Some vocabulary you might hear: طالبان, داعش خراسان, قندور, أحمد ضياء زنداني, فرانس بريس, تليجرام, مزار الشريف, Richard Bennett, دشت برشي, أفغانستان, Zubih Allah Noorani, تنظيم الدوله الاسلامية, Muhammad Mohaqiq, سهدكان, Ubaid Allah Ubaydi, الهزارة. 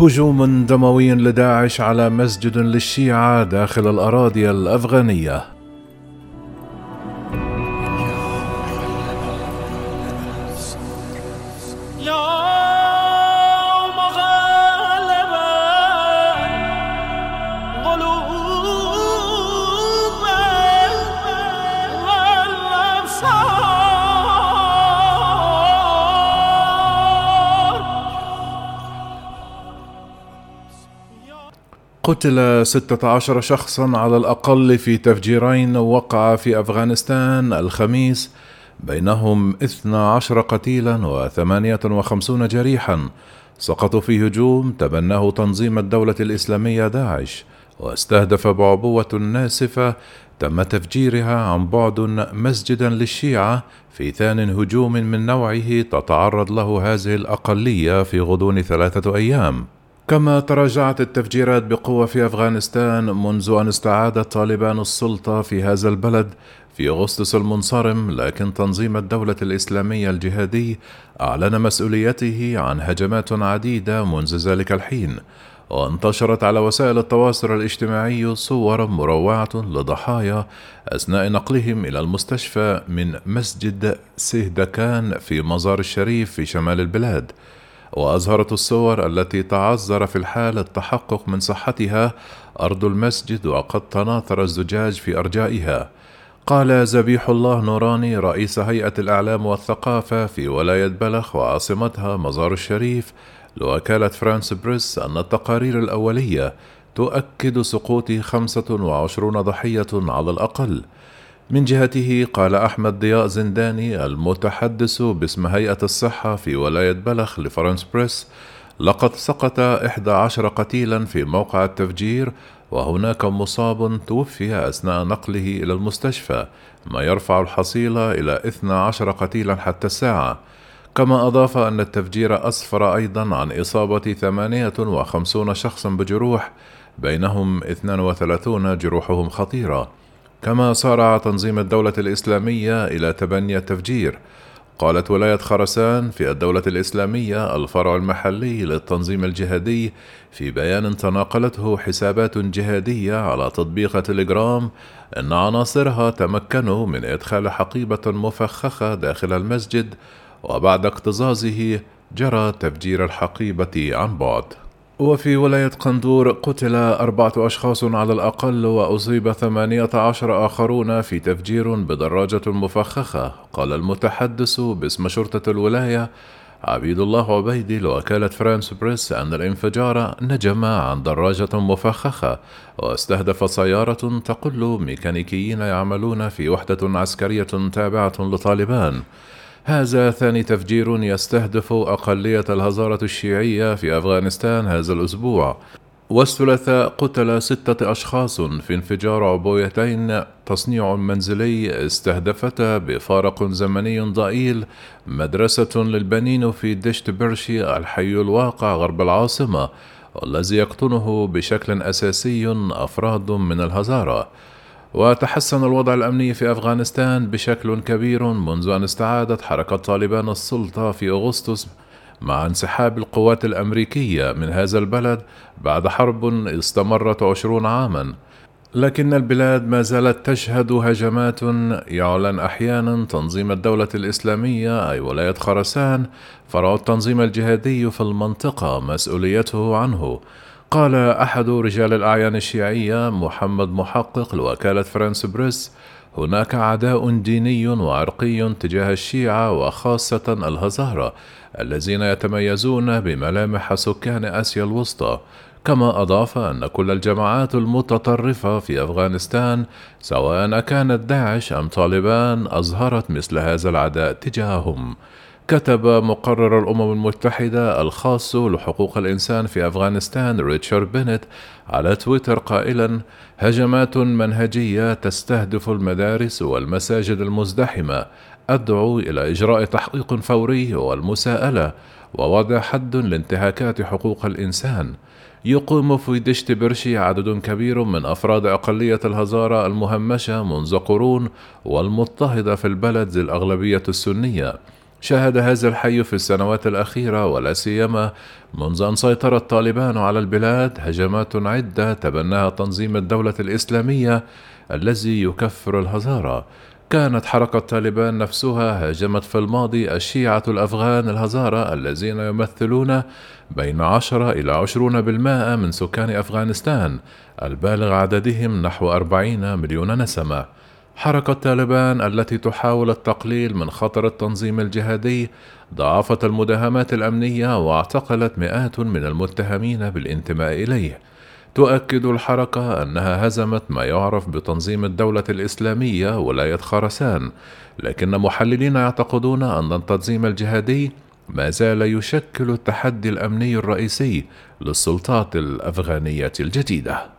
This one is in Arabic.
هجوم دموي لداعش على مسجد للشيعة داخل الأراضي الأفغانية. قتل 16 شخصا على الأقل في تفجيرين وقع في أفغانستان الخميس، بينهم 12 قتيلا و58 جريحا سقطوا في هجوم تبناه تنظيم الدولة الإسلامية داعش واستهدف بعبوة ناسفة تم تفجيرها عن بعد مسجدا للشيعة في ثاني هجوم من نوعه تتعرض له هذه الأقلية في غضون 3 أيام. كما تراجعت التفجيرات بقوة في أفغانستان منذ أن استعادت طالبان السلطة في هذا البلد في أغسطس المنصرم، لكن تنظيم الدولة الإسلامية الجهادي أعلن مسؤوليته عن هجمات عديدة منذ ذلك الحين، وانتشرت على وسائل التواصل الاجتماعي صور مروعة لضحايا أثناء نقلهم إلى المستشفى من مسجد سهدكان في مزار الشريف في شمال البلاد، وأظهرت الصور التي تعذر في الحال التحقق من صحتها أرض المسجد وقد تناثر الزجاج في أرجائها. قال زبيح الله نوراني رئيس هيئة الإعلام والثقافة في ولاية بلخ وعاصمتها مزار الشريف لوكالة فرانس بريس أن التقارير الأولية تؤكد سقوط 25 ضحية على الأقل. من جهته قال أحمد ضياء زنداني المتحدث باسم هيئة الصحة في ولاية بلخ لفرانس بريس: لقد سقط 11 قتيلا في موقع التفجير وهناك مصاب توفي أثناء نقله إلى المستشفى، ما يرفع الحصيلة إلى 12 قتيلا حتى الساعة. كما أضاف أن التفجير أسفر أيضا عن إصابة 58 شخصا بجروح، بينهم 32 جروحهم خطيرة. كما سارع تنظيم الدولة الإسلامية إلى تبني التفجير. قالت ولاية خراسان في الدولة الإسلامية الفرع المحلي للتنظيم الجهادي في بيان تناقلته حسابات جهادية على تطبيق تليجرام أن عناصرها تمكنوا من إدخال حقيبة مفخخة داخل المسجد، وبعد اكتظاظه جرى تفجير الحقيبة عن بعد. وفي ولاية قندور قتل 4 أشخاص على الأقل وأصيب 18 آخرون في تفجير بدراجة مفخخة. قال المتحدث باسم شرطة الولاية عبيد الله عبيدي لوكالة فرانس بريس أن الانفجار نجم عن دراجة مفخخة واستهدف سيارة تقل ميكانيكيين يعملون في وحدة عسكرية تابعة لطالبان. هذا ثاني تفجير يستهدف أقلية الهزارة الشيعية في أفغانستان هذا الأسبوع. والثلاثاء قتل 6 أشخاص في انفجار عبوتين تصنيع منزلي استهدفتا بفارق زمني ضئيل مدرسة للبنين في دشت برشي الحي الواقع غرب العاصمة، والذي يقطنه بشكل أساسي أفراد من الهزارة. وتحسن الوضع الأمني في أفغانستان بشكل كبير منذ أن استعادت حركة طالبان السلطة في أغسطس مع انسحاب القوات الأمريكية من هذا البلد بعد حرب استمرت 20 عاما، لكن البلاد ما زالت تشهد هجمات يعلن أحيانا تنظيم الدولة الإسلامية أي ولاية خراسان فرع التنظيم الجهادي في المنطقة مسؤوليته عنه. قال أحد رجال الأعيان الشيعية محمد محقق لوكالة فرانس بريس: هناك عداء ديني وعرقي تجاه الشيعة وخاصة الهزارة الذين يتميزون بملامح سكان آسيا الوسطى. كما أضاف أن كل الجماعات المتطرفة في أفغانستان سواء كانت داعش أم طالبان أظهرت مثل هذا العداء تجاههم. كتب مقرر الأمم المتحدة الخاص لحقوق الإنسان في أفغانستان ريتشارد بينيت على تويتر قائلا: هجمات منهجية تستهدف المدارس والمساجد المزدحمة، أدعو إلى إجراء تحقيق فوري والمساءلة ووضع حد لانتهاكات حقوق الإنسان. يقوم في دشت برشي عدد كبير من أفراد أقلية الهزارة المهمشة منذ قرون والمضطهدة في البلد ذي الأغلبية السنية، شهد هذا الحي في السنوات الأخيرة ولا سيما منذ أن سيطر الطالبان على البلاد هجمات عدة تبناها تنظيم الدولة الإسلامية الذي يكفر الهزارة. كانت حركة طالبان نفسها هاجمت في الماضي الشيعة الأفغان الهزارة الذين يمثلون بين 10 إلى 20% من سكان أفغانستان البالغ عددهم نحو 40 مليون نسمة. حركة طالبان التي تحاول التقليل من خطر التنظيم الجهادي ضاعفت المداهمات الأمنية واعتقلت مئات من المتهمين بالانتماء إليه. تؤكد الحركة أنها هزمت ما يعرف بتنظيم الدولة الإسلامية ولاية خراسان، لكن محللين يعتقدون أن التنظيم الجهادي ما زال يشكل التحدي الأمني الرئيسي للسلطات الأفغانية الجديدة.